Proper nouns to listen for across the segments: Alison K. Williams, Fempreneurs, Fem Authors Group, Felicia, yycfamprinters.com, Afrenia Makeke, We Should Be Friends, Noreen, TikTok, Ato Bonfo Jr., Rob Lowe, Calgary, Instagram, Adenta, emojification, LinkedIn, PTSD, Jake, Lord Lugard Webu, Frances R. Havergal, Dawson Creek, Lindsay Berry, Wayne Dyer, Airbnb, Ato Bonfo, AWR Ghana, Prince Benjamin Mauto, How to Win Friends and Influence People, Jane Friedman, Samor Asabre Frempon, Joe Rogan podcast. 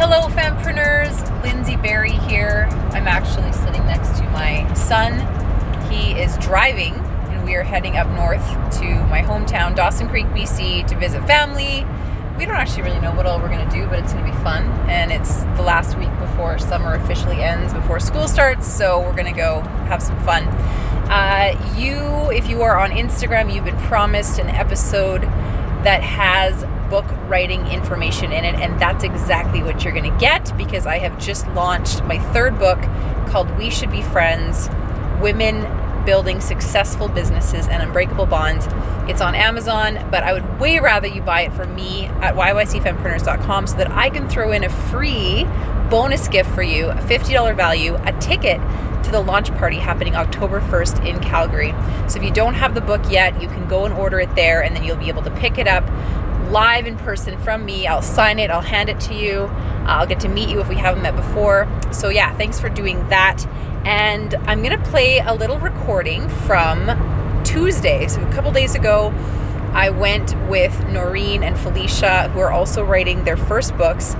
Hello, Fempreneurs. Lindsay Berry here. I'm actually sitting next to my son. He is driving, and we are heading up north to my hometown, Dawson Creek, BC, to visit family. We don't actually really know what all we're going to do, but it's going to be fun. And it's the last week before summer officially ends, before school starts, so we're going to go have some fun. If you are on Instagram, you've been promised an episode that has book writing information in it, and that's exactly what you're going to get, because I have just launched my third book called We Should Be Friends, Women Building Successful Businesses and Unbreakable Bonds. It's on Amazon, but I would way rather you buy it from me at yycfamprinters.com so that I can throw in a free bonus gift for you, a $50 value, a ticket to the launch party happening October 1st in Calgary. So if you don't have the book yet, you can go and order it there, and then you'll be able to pick it up live in person from me. I'll sign it, I'll hand it to you, I'll get to meet you if we haven't met before. So yeah, thanks for doing that. And I'm gonna play a little recording from Tuesday. So a couple days ago, I went with Noreen and Felicia, who are also writing their first books,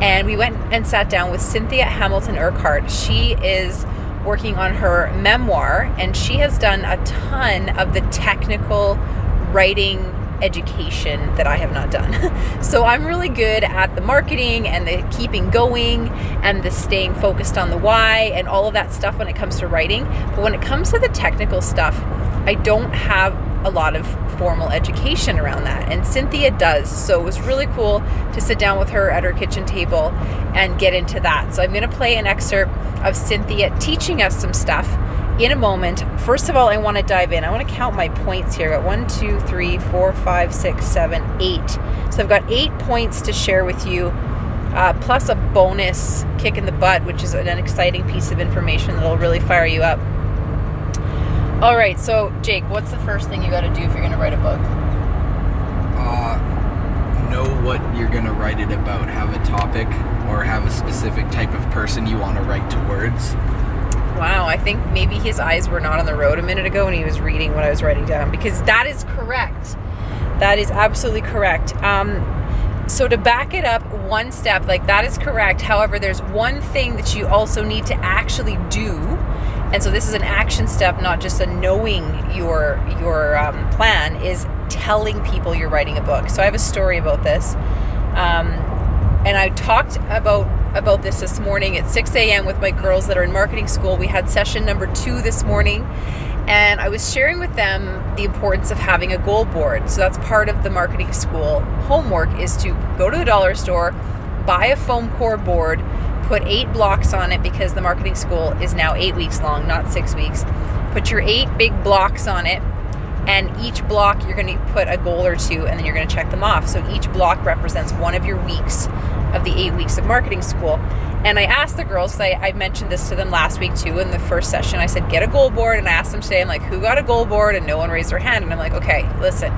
and we went and sat down with Cynthia Hamilton Urquhart. She is working on her memoir, and she has done a ton of the technical writing education that I have not done. So I'm really good at the marketing and the keeping going and the staying focused on the why and all of that stuff when it comes to writing. But when it comes to the technical stuff, I don't have a lot of formal education around that. And Cynthia does. So it was really cool to sit down with her at her kitchen table and get into that. So I'm going to play an excerpt of Cynthia teaching us some stuff in a moment. First of all, I want to dive in. I want to count my points here. I've got 1, 2, 3, 4, 5, 6, 7, 8. So I've got 8 points to share with you, plus a bonus kick in the butt, which is an exciting piece of information that'll really fire you up. All right, so Jake, what's the first thing you got to do if you're going to write a book? Know what you're going to write it about. Have a topic or have a specific type of person you want to write towards. Wow, I think maybe his eyes were not on the road a minute ago when he was reading what I was writing down, because that is correct. That is absolutely correct. So to back it up one step, like that is correct. However, there's one thing that you also need to actually do. And so this is an action step, not just a knowing your plan, is telling people you're writing a book. So I have a story about this. And I talked about this morning at 6 a.m. with my girls that are in marketing school. We had session number 2 this morning, and I was sharing with them the importance of having a goal board. So that's part of the marketing school homework, is to go to the dollar store, buy a foam core board, put 8 blocks on it, because the marketing school is now 8 weeks long, not 6 weeks. Put your 8 big blocks on it, and each block you're going to put a goal or two, and then you're going to check them off. So each block represents one of your weeks of the 8 weeks of marketing school. And I asked the girls, I mentioned this to them last week too in the first session, I said, get a goal board. And I asked them today, I'm like, who got a goal board? And no one raised their hand. And I'm like, okay, listen,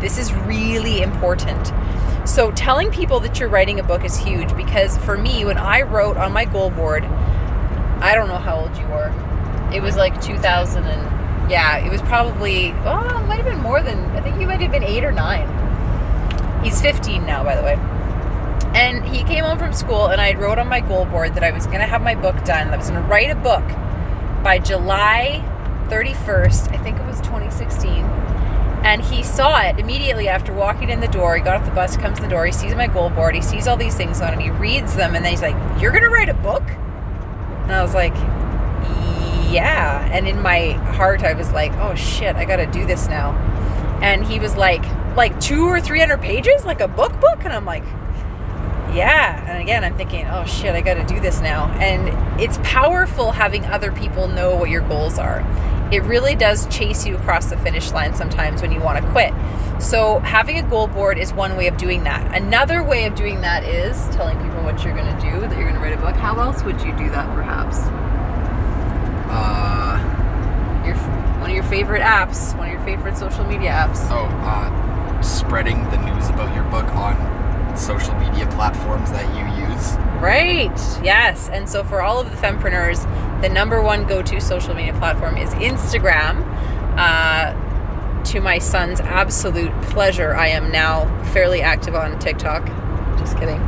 this is really important. So telling people that you're writing a book is huge, because for me, when I wrote on my goal board, I don't know how old you were. It was like 2000 and yeah, it was probably, it might have been more than, I think you might have been 8 or 9. He's 15 now, by the way. And he came home from school, and I wrote on my goal board that I was going to have my book done. I was going to write a book by July 31st, I think it was 2016. And he saw it immediately after walking in the door. He got off the bus, comes to the door, he sees my goal board, he sees all these things on it, he reads them, and then he's like, you're going to write a book? And I was like, yeah. And in my heart, I was like, oh shit, I got to do this now. And he was like 200 or 300 pages, like a book. And I'm like, yeah. And again, I'm thinking, oh shit, I got to do this now. And it's powerful having other people know what your goals are. It really does chase you across the finish line sometimes when you want to quit. So having a goal board is one way of doing that. Another way of doing that is telling people what you're going to do, that you're going to write a book. How else would you do that, perhaps? One of your favorite apps, one of your favorite social media apps. Spreading the news about your book on social media platforms that you use. Right, yes. And so for all of the fempreneurs, the #1 go-to social media platform is Instagram. To my son's absolute pleasure, I am now fairly active on TikTok. Just kidding.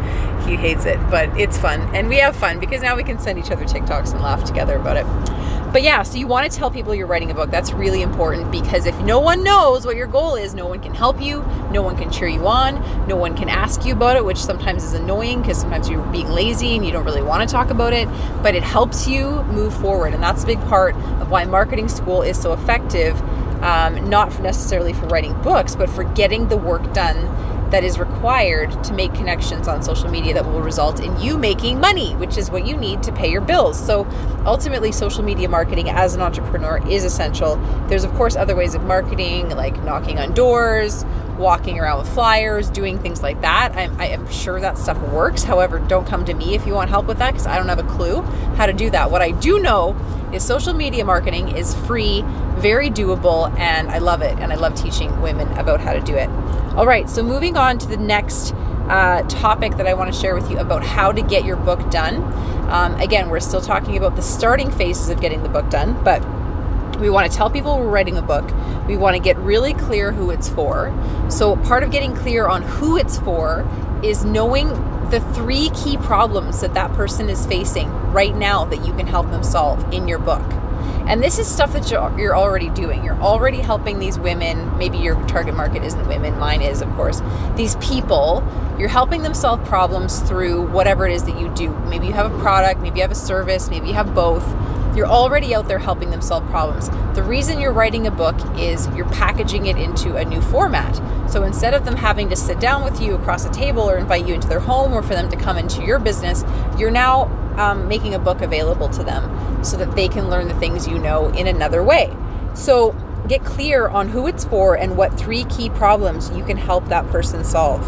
He hates it, but it's fun. And we have fun because now we can send each other TikToks and laugh together about it. But yeah, so you want to tell people you're writing a book. That's really important because if no one knows what your goal is, no one can help you, no one can cheer you on, no one can ask you about it, which sometimes is annoying because sometimes you're being lazy and you don't really want to talk about it, but it helps you move forward. And that's a big part of why marketing school is so effective, not necessarily for writing books, but for getting the work done that is required to make connections on social media that will result in you making money, which is what you need to pay your bills. So ultimately, social media marketing as an entrepreneur is essential. There's, of course, other ways of marketing, like knocking on doors, walking around with flyers, doing things like that. I am sure that stuff works. However, don't come to me if you want help with that because I don't have a clue how to do that. What I do know is social media marketing is free, very doable, and I love it. And I love teaching women about how to do it. All right, so moving on to the next topic that I want to share with you about how to get your book done. Again, we're still talking about the starting phases of getting the book done, but we want to tell people we're writing a book. We want to get really clear who it's for. So part of getting clear on who it's for is knowing the three key problems that that person is facing right now that you can help them solve in your book. And this is stuff that you're already doing. You're already helping these women. Maybe your target market isn't women. Mine is, of course. These people, you're helping them solve problems through whatever it is that you do. Maybe you have a product. Maybe you have a service. Maybe you have both. You're already out there helping them solve problems. The reason you're writing a book is you're packaging it into a new format. So instead of them having to sit down with you across a table or invite you into their home or for them to come into your business, you're now making a book available to them so that they can learn the things you know in another way. So get clear on who it's for and what three key problems you can help that person solve.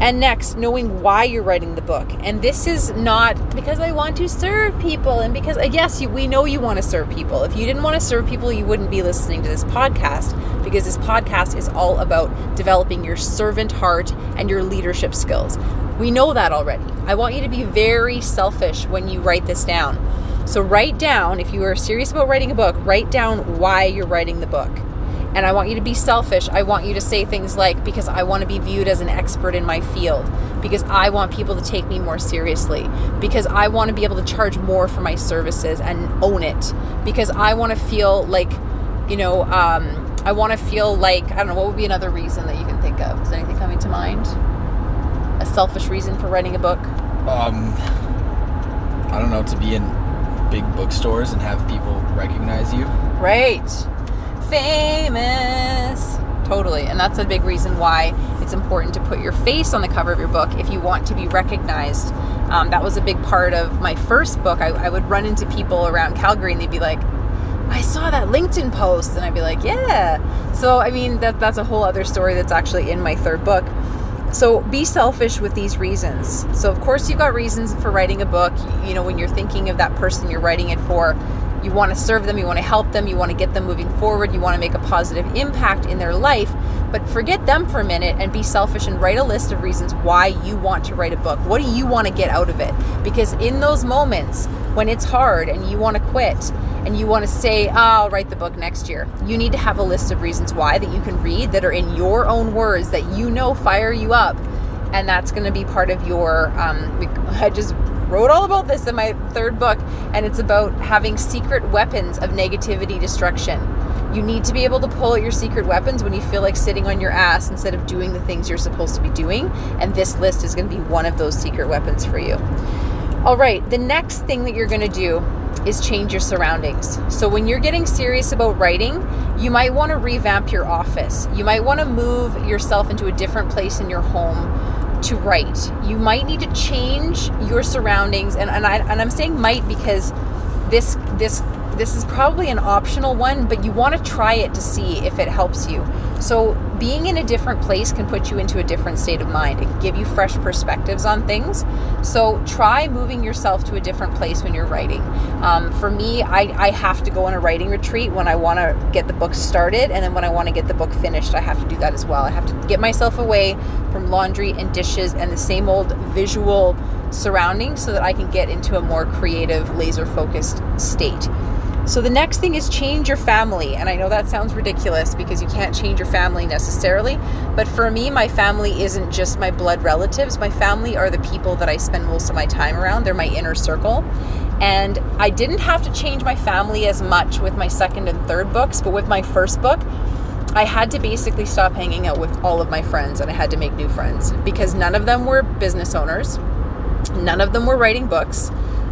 And next, knowing why you're writing the book. And this is not because I want to serve people and because, yes, we know you want to serve people. If you didn't want to serve people, you wouldn't be listening to this podcast because this podcast is all about developing your servant heart and your leadership skills. We know that already. I want you to be very selfish when you write this down. So write down, if you are serious about writing a book, write down why you're writing the book. And I want you to be selfish. I want you to say things like, because I want to be viewed as an expert in my field, because I want people to take me more seriously, because I want to be able to charge more for my services and own it, because I want to feel like, I want to feel like, I don't know, what would be another reason that you can think of? Is anything coming to mind? A selfish reason for writing a book? I don't know, to be in big bookstores and have people recognize you. Right. Famous. Totally. And that's a big reason why it's important to put your face on the cover of your book if you want to be recognized. That was a big part of my first book. I would run into people around Calgary and they'd be like, I saw that LinkedIn post. And I'd be like, yeah. So, I mean, that's a whole other story that's actually in my third book. So be selfish with these reasons. So, of course, you've got reasons for writing a book. You know, when you're thinking of that person you're writing it for, you want to serve them, you want to help them, you want to get them moving forward, you want to make a positive impact in their life, but forget them for a minute and be selfish and write a list of reasons why you want to write a book. What do you want to get out of it? Because in those moments when it's hard and you want to quit and you want to say, I'll write the book next year, you need to have a list of reasons why that you can read that are in your own words that you know fire you up. And that's going to be part of your, I just wrote all about this in my third book, and it's about having secret weapons of negativity destruction. You need to be able to pull out your secret weapons when you feel like sitting on your ass instead of doing the things you're supposed to be doing, and this list is going to be one of those secret weapons for you. All right, the next thing that you're going to do is change your surroundings. So when you're getting serious about writing, you might want to revamp your office. You might want to move yourself into a different place in your home to write. You might need to change your surroundings, and I'm saying might because this is probably an optional one, but you want to try it to see if it helps you. So being in a different place can put you into a different state of mind. It can give you fresh perspectives on things. So try moving yourself to a different place when you're writing. For me, I have to go on a writing retreat when I want to get the book started. And then when I want to get the book finished, I have to do that as well. I have to get myself away from laundry and dishes and the same old visual surroundings so that I can get into a more creative, laser focused state. So the next thing is change your family. And I know that sounds ridiculous because you can't change your family necessarily. But for me, my family isn't just my blood relatives. My family are the people that I spend most of my time around. They're my inner circle. And I didn't have to change my family as much with my second and third books, but with my first book, I had to basically stop hanging out with all of my friends and I had to make new friends because none of them were business owners. None of them were writing books.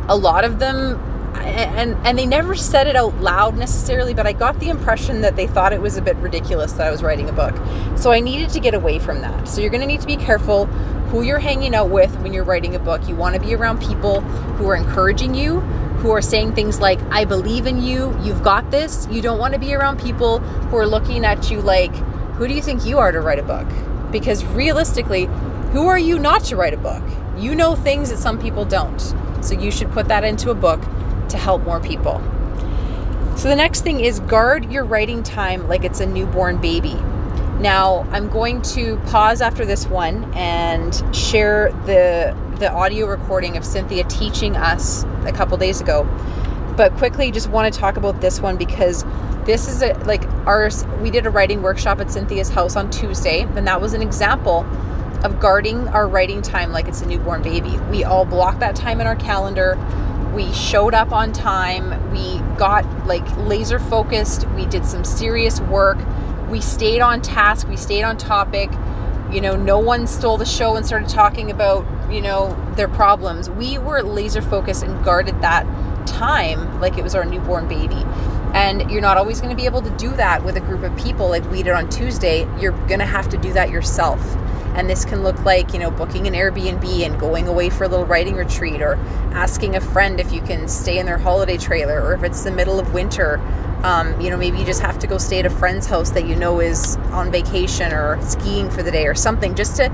A lot of them, and they never said it out loud necessarily, but I got the impression that they thought it was a bit ridiculous that I was writing a book. So I needed to get away from that. So you're going to need to be careful who you're hanging out with when you're writing a book. You want to be around people who are encouraging you, who are saying things like, I believe in you, you've got this. You don't want to be around people who are looking at you like, who do you think you are to write a book? Because realistically, who are you not to write a book? You know things that some people don't. So you should put that into a book to help more people. So the next thing is guard your writing time like it's a newborn baby. Now, I'm going to pause after this one and share the audio recording of Cynthia teaching us a couple days ago. But quickly, just want to talk about this one because this is we did a writing workshop at Cynthia's house on Tuesday, and that was an example of guarding our writing time like it's a newborn baby. We all blocked that time in our calendar. We showed up on time. We got laser focused. We did some serious work. We stayed on task. We stayed on topic. No one stole the show and started talking about, their problems. We were laser focused and guarded that time like it was our newborn baby. And you're not always going to be able to do that with a group of people like we did on Tuesday. You're going to have to do that yourself. And this can look like, booking an Airbnb and going away for a little writing retreat, or asking a friend if you can stay in their holiday trailer, or if it's the middle of winter, maybe you just have to go stay at a friend's house that is on vacation or skiing for the day or something, just to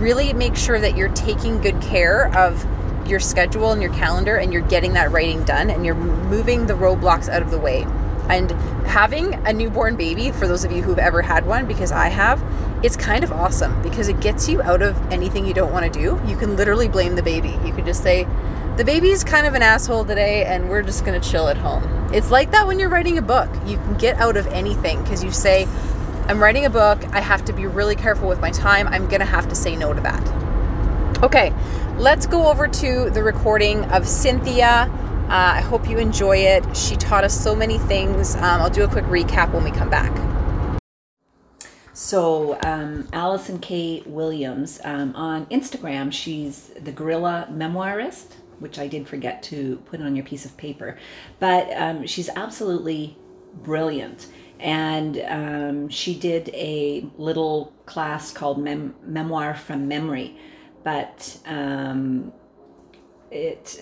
really make sure that you're taking good care of your schedule and your calendar, and you're getting that writing done, and you're moving the roadblocks out of the way. And having a newborn baby, for those of you who've ever had one, because I have, it's kind of awesome because it gets you out of anything you don't want to do. You can literally blame the baby. You can just say, the baby's kind of an asshole today and we're just going to chill at home. It's like that when you're writing a book. You can get out of anything because you say, I'm writing a book. I have to be really careful with my time. I'm going to have to say no to that. Okay, let's go over to the recording of Cynthia. I hope you enjoy it. She taught us so many things. I'll do a quick recap when we come back. So Alison K. Williams, on Instagram, she's the gorilla memoirist, which I did forget to put on your piece of paper. But she's absolutely brilliant. And she did a little class called Memoir from Memory. But...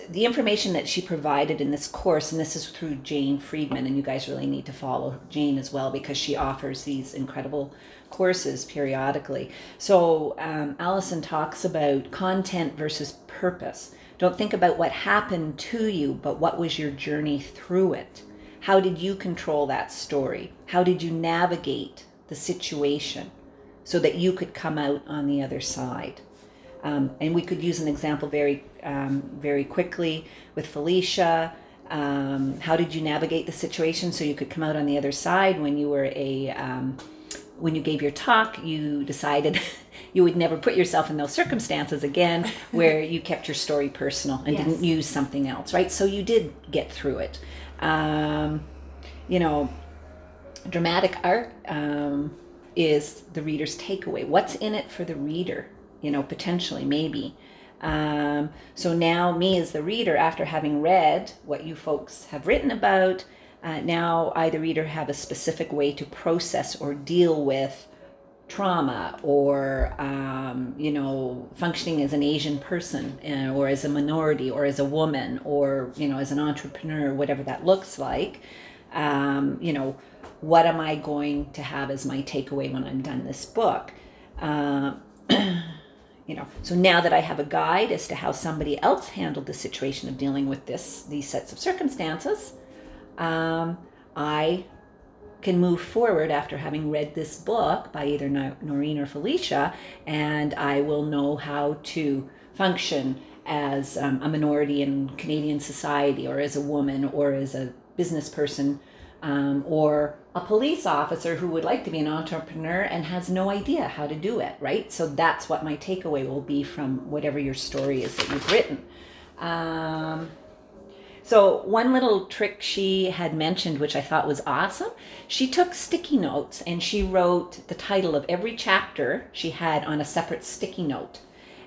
the information that she provided in this course, and this is through Jane Friedman, and you guys really need to follow Jane as well because she offers these incredible courses periodically. So Alison talks about content versus purpose. Don't think about what happened to you, but what was your journey through it? How did you control that story? How did you navigate the situation so that you could come out on the other side? And we could use an example very quickly with Felicia. How did you navigate the situation so you could come out on the other side? When you were when you gave your talk, you decided you would never put yourself in those circumstances again, where you kept your story personal and didn't use something else, right? So you did get through it. Dramatic art is the reader's takeaway. What's in it for the reader? Potentially, maybe. So now me as the reader, after having read what you folks have written about, now I, the reader, have a specific way to process or deal with trauma or, functioning as an Asian person or as a minority or as a woman or, as an entrepreneur, whatever that looks like. What am I going to have as my takeaway when I'm done this book? So now that I have a guide as to how somebody else handled the situation of dealing with these sets of circumstances, I can move forward after having read this book by either Noreen or Felicia, and I will know how to function as a minority in Canadian society, or as a woman, or as a business person or a police officer who would like to be an entrepreneur and has no idea how to do it, right? So that's what my takeaway will be from whatever your story is that you've written. So one little trick she had mentioned, which I thought was awesome, she took sticky notes and she wrote the title of every chapter she had on a separate sticky note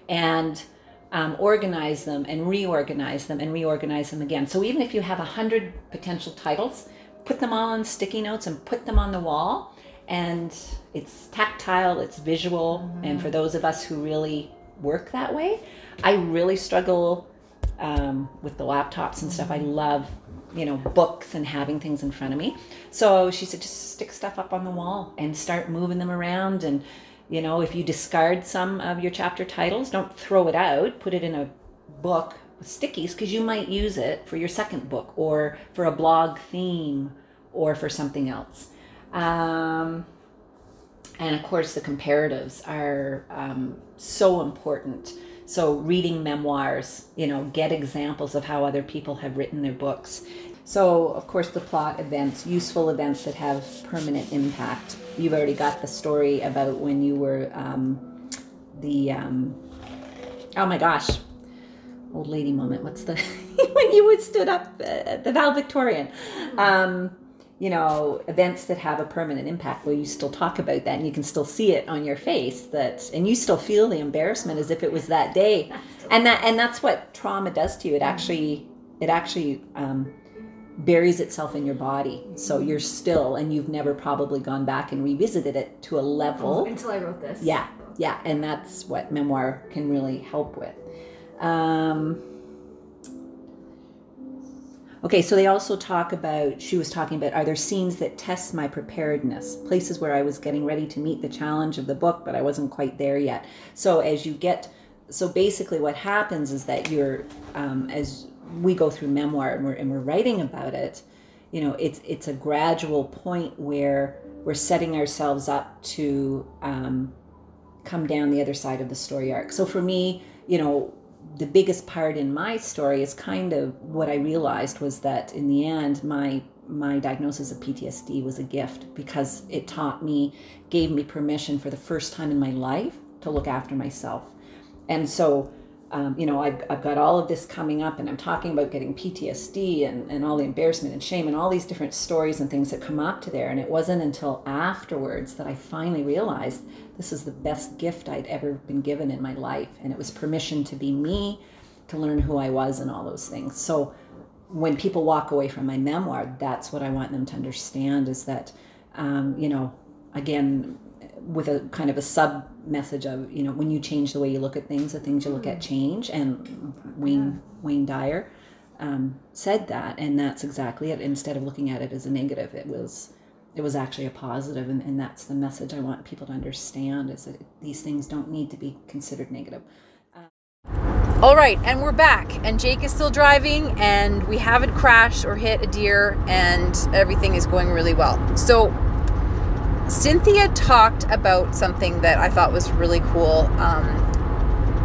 and organized them and reorganized them and reorganized them again. So even if you have 100 potential titles, put them all on sticky notes and put them on the wall. And it's tactile, it's visual. Mm-hmm. And for those of us who really work that way, I really struggle with the laptops and stuff. I love, books and having things in front of me. So she said, just stick stuff up on the wall and start moving them around. And, if you discard some of your chapter titles, don't throw it out, put it in a book with stickies, because you might use it for your second book or for a blog theme or for something else. And of course the comparatives are so important. So reading memoirs, get examples of how other people have written their books. So, of course, the plot events, useful events that have permanent impact. You've already got the story about when you were oh my gosh, old lady moment. What's the, when you would stood up at the valedictorian. Events that have a permanent impact where you still talk about that and you can still see it on your face and you still feel the embarrassment as if it was that day. And that's what trauma does to you. It actually buries itself in your body. So you're still, and you've never probably gone back and revisited it to a level. Until I wrote this. Yeah. And that's what memoir can really help with. Okay, so they also she was talking about, are there scenes that test my preparedness? Places where I was getting ready to meet the challenge of the book, but I wasn't quite there yet. So basically what happens is that you're, as we go through memoir and we're writing about it, it's a gradual point where we're setting ourselves up to come down the other side of the story arc. So for me, the biggest part in my story is kind of what I realized was that in the end, my diagnosis of PTSD was a gift, because it gave me permission for the first time in my life to look after myself. And so, I've got all of this coming up and I'm talking about getting PTSD and all the embarrassment and shame and all these different stories and things that come up to there. And it wasn't until afterwards that I finally realized this is the best gift I'd ever been given in my life. And it was permission to be me, to learn who I was and all those things. So when people walk away from my memoir, that's what I want them to understand, is that, again, with a kind of a sub message of, when you change the way you look at things, the things you look at change. And Wayne Dyer said that, and that's exactly it. Instead of looking at it as a negative, it was actually a positive, and that's the message I want people to understand, is that these things don't need to be considered negative. All right, and we're back, and Jake is still driving, and we haven't crashed or hit a deer, and everything is going really well. So Cynthia talked about something that I thought was really cool.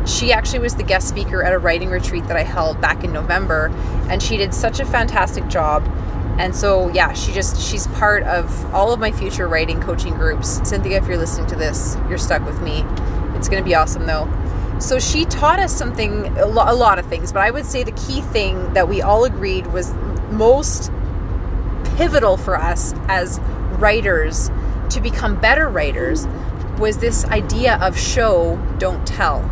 She actually was the guest speaker at a writing retreat that I held back in November, and she did such a fantastic job. And so, yeah, she's part of all of my future writing coaching groups. Cynthia, if you're listening to this, you're stuck with me. It's going to be awesome, though. So she taught us a lot of things, but I would say the key thing that we all agreed was most pivotal for us as writers to become better writers was this idea of show, don't tell.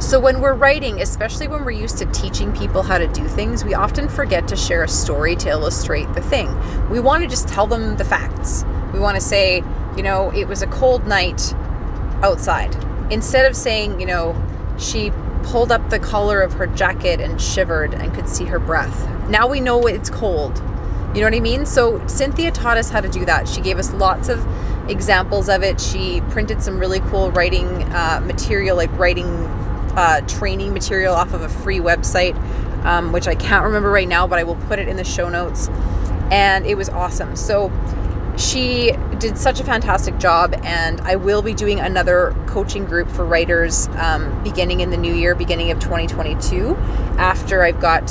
So when we're writing, especially when we're used to teaching people how to do things, we often forget to share a story to illustrate the thing. We want to just tell them the facts. We want to say, it was a cold night outside. Instead of saying, she pulled up the collar of her jacket and shivered and could see her breath. Now we know it's cold. You know what I mean? So Cynthia taught us how to do that. She gave us lots of examples of it. She printed some really cool writing material, like writing training material off of a free website, which I can't remember right now, but I will put it in the show notes. And it was awesome. So she did such a fantastic job, and I will be doing another coaching group for writers beginning in the new year, beginning of 2022, after I've got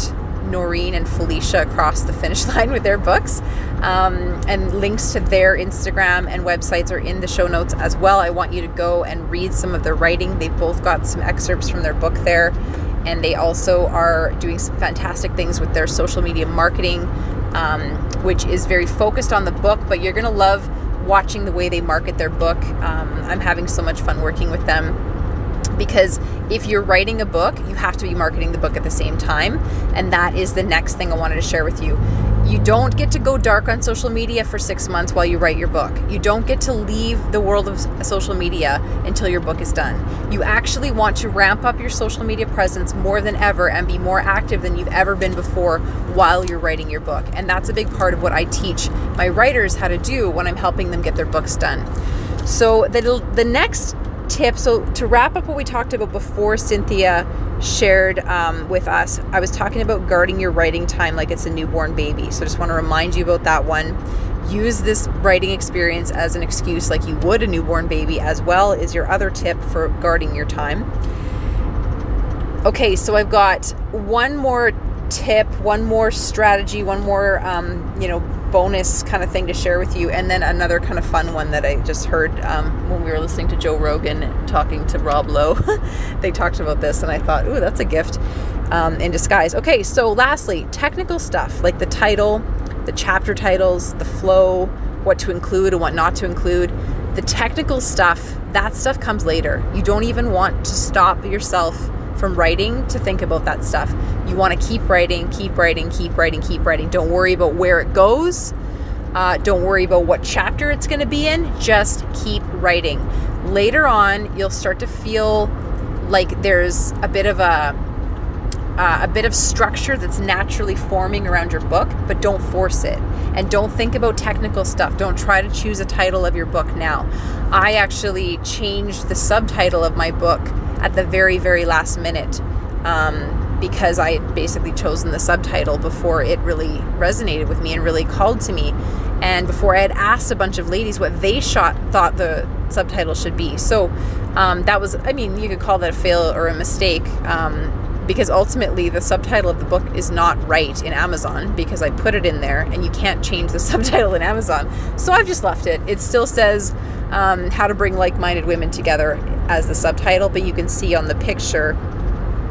Noreen and Felicia across the finish line with their books. And links to their Instagram and websites are in the show notes as well. I want you to go and read some of their writing. They've both got some excerpts from their book there. And they also are doing some fantastic things with their social media marketing, which is very focused on the book, but you're going to love watching the way they market their book. I'm having so much fun working with them, because if you're writing a book, you have to be marketing the book at the same time. And that is the next thing I wanted to share with you. You don't get to go dark on social media for 6 months while you write your book. You don't get to leave the world of social media until your book is done. You actually want to ramp up your social media presence more than ever and be more active than you've ever been before while you're writing your book. And that's a big part of what I teach my writers how to do when I'm helping them get their books done. So the next tip, so to wrap up what we talked about before Cynthia shared with us, I was talking about guarding your writing time like it's a newborn baby. So just want to remind you about that one. Use this writing experience as an excuse like you would a newborn baby, as well is your other tip for guarding your time. Okay, so I've got one more tip, one more strategy, one more bonus kind of thing to share with you, and then another kind of fun one that I just heard when we were listening to Joe Rogan talking to Rob Lowe. They talked about this and I thought, ooh, that's a gift in disguise. Okay, so lastly, technical stuff like the title, the chapter titles, the flow, what to include and what not to include. The technical stuff, that stuff comes later. You don't even want to stop yourself from writing to think about that stuff. You want to keep writing, keep writing, keep writing, keep writing. Don't worry about where it goes. Don't worry about what chapter it's going to be in. Just keep writing. Later on, you'll start to feel like there's a bit of structure that's naturally forming around your book, but don't force it. And don't think about technical stuff. Don't try to choose a title of your book now. I actually changed the subtitle of my book at the very, very last minute because I had basically chosen the subtitle before it really resonated with me and really called to me, and before I had asked a bunch of ladies what they thought the subtitle should be. So that was, I mean, you could call that a fail or a mistake because ultimately the subtitle of the book is not right in Amazon because I put it in there and you can't change the subtitle in Amazon. So I've just left it. It still says How to Bring Like-Minded Women Together as the subtitle, but you can see on the picture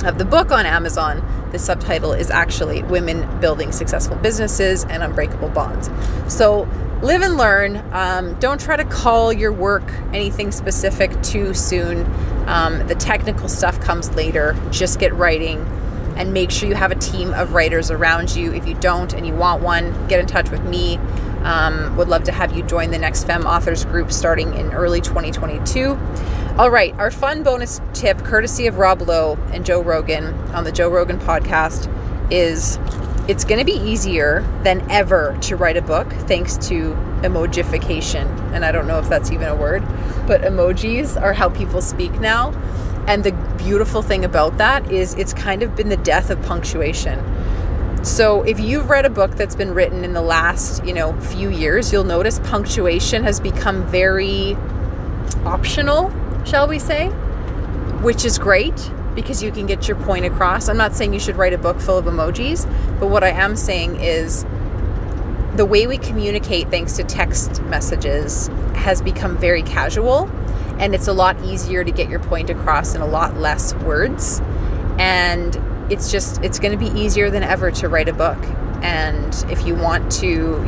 of the book on Amazon, the subtitle is actually Women Building Successful Businesses and Unbreakable Bonds. So live and learn. Don't try to call your work anything specific too soon. The technical stuff comes later. Just get writing and make sure you have a team of writers around you. If you don't and you want one, get in touch with me. Would love to have you join the next Fem Authors Group starting in early 2022. All right, our fun bonus tip, courtesy of Rob Lowe and Joe Rogan on the Joe Rogan podcast, is it's going to be easier than ever to write a book thanks to emojification. And I don't know if that's even a word, but emojis are how people speak now. And the beautiful thing about that is it's kind of been the death of punctuation. So if you've read a book that's been written in the last, few years, you'll notice punctuation has become very optional, shall we say, which is great because you can get your point across. I'm not saying you should write a book full of emojis, but what I am saying is the way we communicate thanks to text messages has become very casual, and it's a lot easier to get your point across in a lot less words. And it's going to be easier than ever to write a book. And if you want to,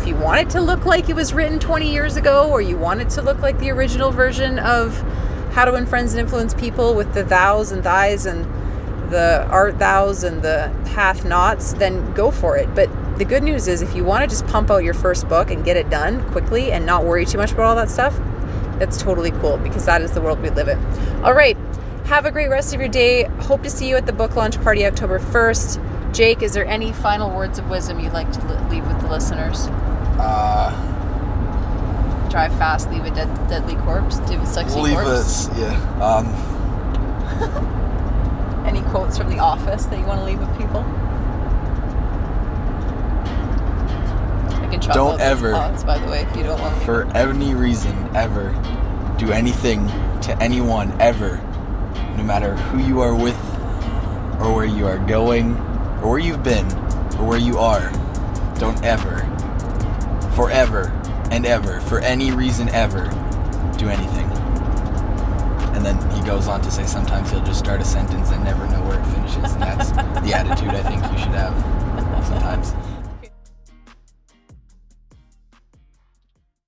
if you want it to look like it was written 20 years ago, or you want it to look like the original version of How to Win Friends and Influence People with the thous and thys and the art thous and the hath nots, then go for it. But the good news is if you want to just pump out your first book and get it done quickly and not worry too much about all that stuff, that's totally cool because that is the world we live in. All right. Have a great rest of your day. Hope to see you at the book launch party October 1st. Jake, is there any final words of wisdom you'd like to leave with the listeners? Drive fast, leave a deadly corpse, leave a sexy corpse. Any quotes from The Office that you want to leave with people? I can chop out those thoughts, by the way, if you don't want to. For any reason, ever, do anything to anyone, ever. No matter who you are with or where you are going or where you've been, or where you are, don't ever, forever and ever, for any reason ever, do anything. And then he goes on to say sometimes he'll just start a sentence and never know where it finishes. And that's the attitude I think you should have sometimes.